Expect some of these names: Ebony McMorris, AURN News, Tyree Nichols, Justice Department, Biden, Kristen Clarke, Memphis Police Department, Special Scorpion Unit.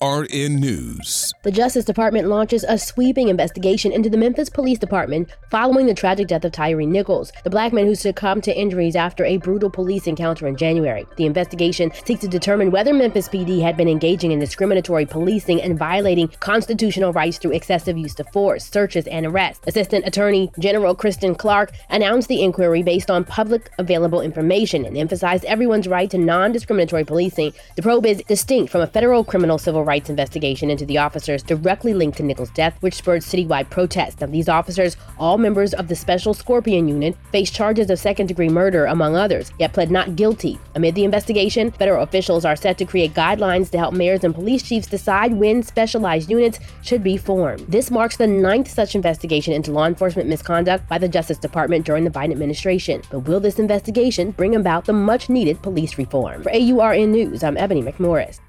AURN News. The Justice Department launches a sweeping investigation into the Memphis Police Department following the tragic death of Tyree Nichols, the black man who succumbed to injuries after a brutal police encounter in January. The investigation seeks to determine whether Memphis PD had been engaging in discriminatory policing and violating constitutional rights through excessive use of force, searches, and arrests. Assistant Attorney General Kristen Clarke announced the inquiry based on public available information and emphasized everyone's right to non-discriminatory policing. The probe is distinct from a federal criminal civil rights investigation into the officers directly linked to Nichols' death, which spurred citywide protests. Now, these officers, all members of the Special Scorpion Unit, faced charges of second-degree murder, among others, yet pled not guilty. Amid the investigation, federal officials are set to create guidelines to help mayors and police chiefs decide when specialized units should be formed. This marks the 9th such investigation into law enforcement misconduct by the Justice Department during the Biden administration. But will this investigation bring about the much-needed police reform? For AURN News, I'm Ebony McMorris.